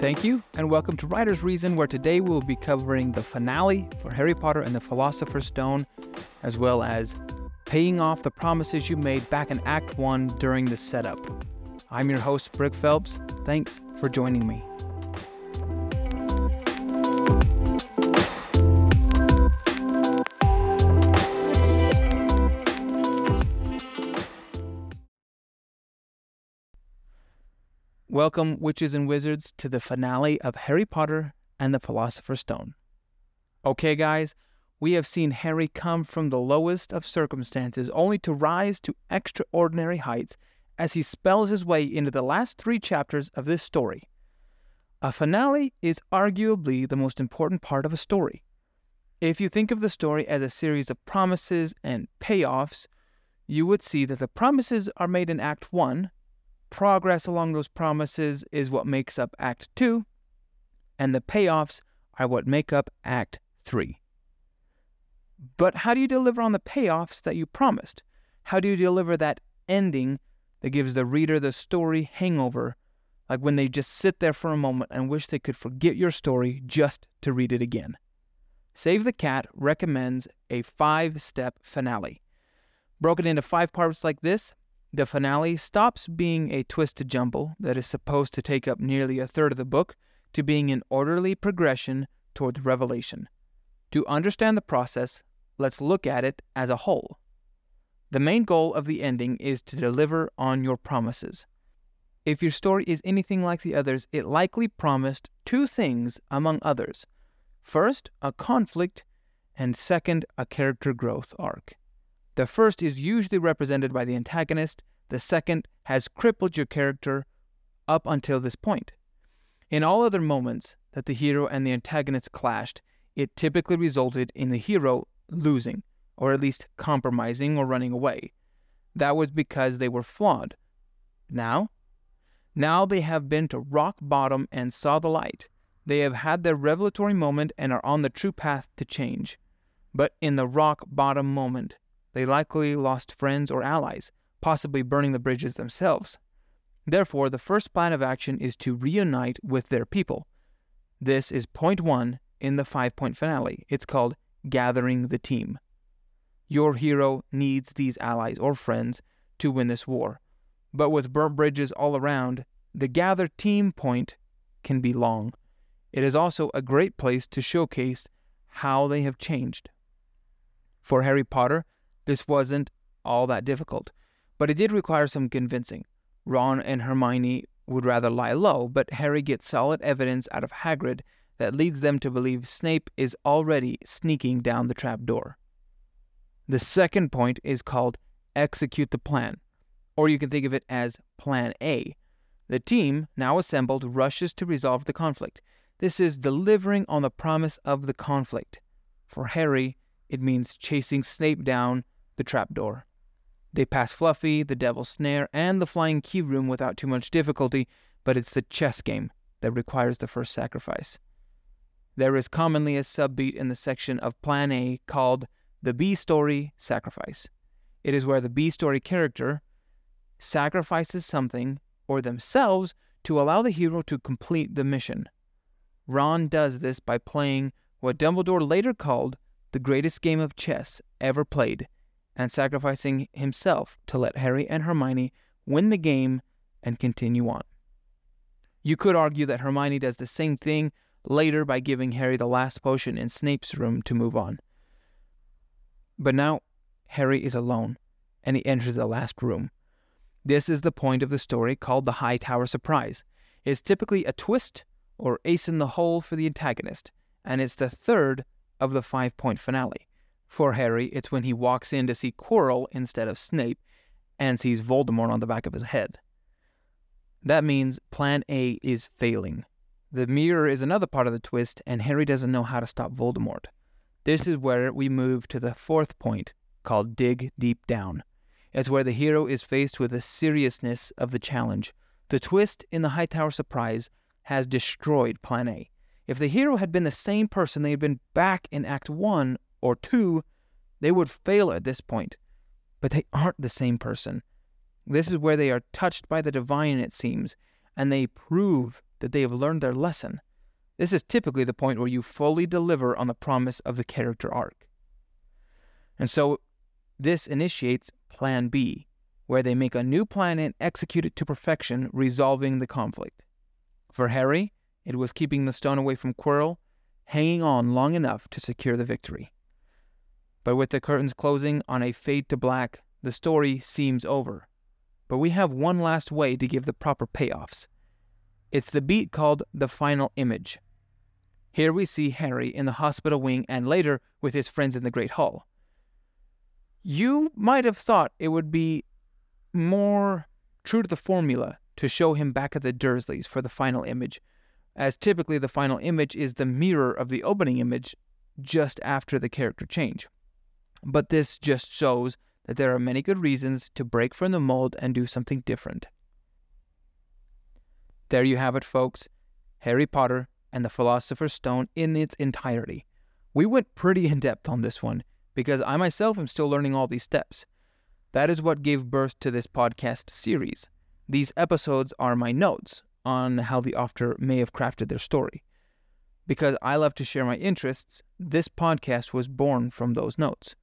Thank you, and welcome to Writer's Reason, where today we'll be covering the finale for Harry Potter and the Philosopher's Stone, as well as paying off the promises you made back in Act 1 during the setup. I'm your host, Brick Phelps. Thanks for joining me. Welcome, witches and wizards, to the finale of Harry Potter and the Philosopher's Stone. Okay, guys, we have seen Harry come from the lowest of circumstances only to rise to extraordinary heights as he spells his way into the last three chapters of this story. A finale is arguably the most important part of a story. If you think of the story as a series of promises and payoffs, you would see that the promises are made in Act 1, progress along those promises is what makes up Act 2, and the payoffs are what make up Act 3. But how do you deliver on the payoffs that you promised? How do you deliver that ending that gives the reader the story hangover, like when they just sit there for a moment and wish they could forget your story just to read it again? Save the Cat recommends a 5-step finale. Broken into 5 parts like this, the finale stops being a twisted jumble that is supposed to take up nearly a third of the book to being an orderly progression towards revelation. To understand the process, let's look at it as a whole. The main goal of the ending is to deliver on your promises. If your story is anything like the others, it likely promised 2 things among others. First, a conflict, and second, a character growth arc. The first is usually represented by the antagonist. The second has crippled your character up until this point. In all other moments that the hero and the antagonist clashed, it typically resulted in the hero losing, or at least compromising or running away. That was because they were flawed. Now they have been to rock bottom and saw the light. They have had their revelatory moment and are on the true path to change. But in the rock bottom moment, they likely lost friends or allies, possibly burning the bridges themselves. Therefore, the first plan of action is to reunite with their people. This is point 1 in the 5-point finale. It's called gathering the team. Your hero needs these allies or friends to win this war. But with burnt bridges all around, the gather team point can be long. It is also a great place to showcase how they have changed. For Harry Potter, this wasn't all that difficult, but it did require some convincing. Ron and Hermione would rather lie low, but Harry gets solid evidence out of Hagrid that leads them to believe Snape is already sneaking down the trapdoor. The second point is called execute the plan, or you can think of it as Plan A. The team, now assembled, rushes to resolve the conflict. This is delivering on the promise of the conflict. For Harry, it means chasing Snape down the trapdoor. They pass Fluffy, the Devil's Snare, and the Flying Key Room without too much difficulty, but it's the chess game that requires the first sacrifice. There is commonly a subbeat in the section of Plan A called the B-story sacrifice. It is where the B-story character sacrifices something or themselves to allow the hero to complete the mission. Ron does this by playing what Dumbledore later called the greatest game of chess ever played, and sacrificing himself to let Harry and Hermione win the game and continue on. You could argue that Hermione does the same thing later by giving Harry the last potion in Snape's room to move on. But now Harry is alone, and he enters the last room. This is the point of the story called the Hightower Surprise. It's typically a twist or ace in the hole for the antagonist, and it's the third of the 5-point finale. For Harry, it's when he walks in to see Quirrell instead of Snape and sees Voldemort on the back of his head. That means Plan A is failing. The mirror is another part of the twist, and Harry doesn't know how to stop Voldemort. This is where we move to the 4th point, called dig deep down. It's where the hero is faced with the seriousness of the challenge. The twist in the Hightower Surprise has destroyed Plan A. If the hero had been the same person they had been back in Act 1 or 2, they would fail at this point. But they aren't the same person. This is where they are touched by the divine, it seems, and they prove that they have learned their lesson. This is typically the point where you fully deliver on the promise of the character arc. And so this initiates Plan B, where they make a new plan and execute it to perfection, resolving the conflict. For Harry, it was keeping the stone away from Quirrell, hanging on long enough to secure the victory. But with the curtains closing on a fade to black, the story seems over. But we have one last way to give the proper payoffs. It's the beat called the final image. Here we see Harry in the hospital wing and later with his friends in the Great Hall. You might have thought it would be more true to the formula to show him back at the Dursleys for the final image, as typically the final image is the mirror of the opening image just after the character change. But this just shows that there are many good reasons to break from the mold and do something different. There you have it, folks. Harry Potter and the Philosopher's Stone in its entirety. We went pretty in-depth on this one, because I myself am still learning all these steps. That is what gave birth to this podcast series. These episodes are my notes on how the author may have crafted their story. Because I love to share my interests, this podcast was born from those notes.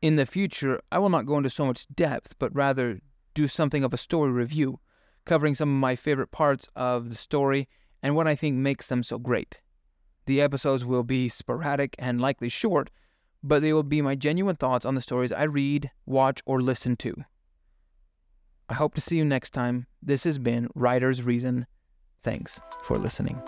In the future, I will not go into so much depth, but rather do something of a story review, covering some of my favorite parts of the story and what I think makes them so great. The episodes will be sporadic and likely short, but they will be my genuine thoughts on the stories I read, watch, or listen to. I hope to see you next time. This has been Writer's Reason. Thanks for listening.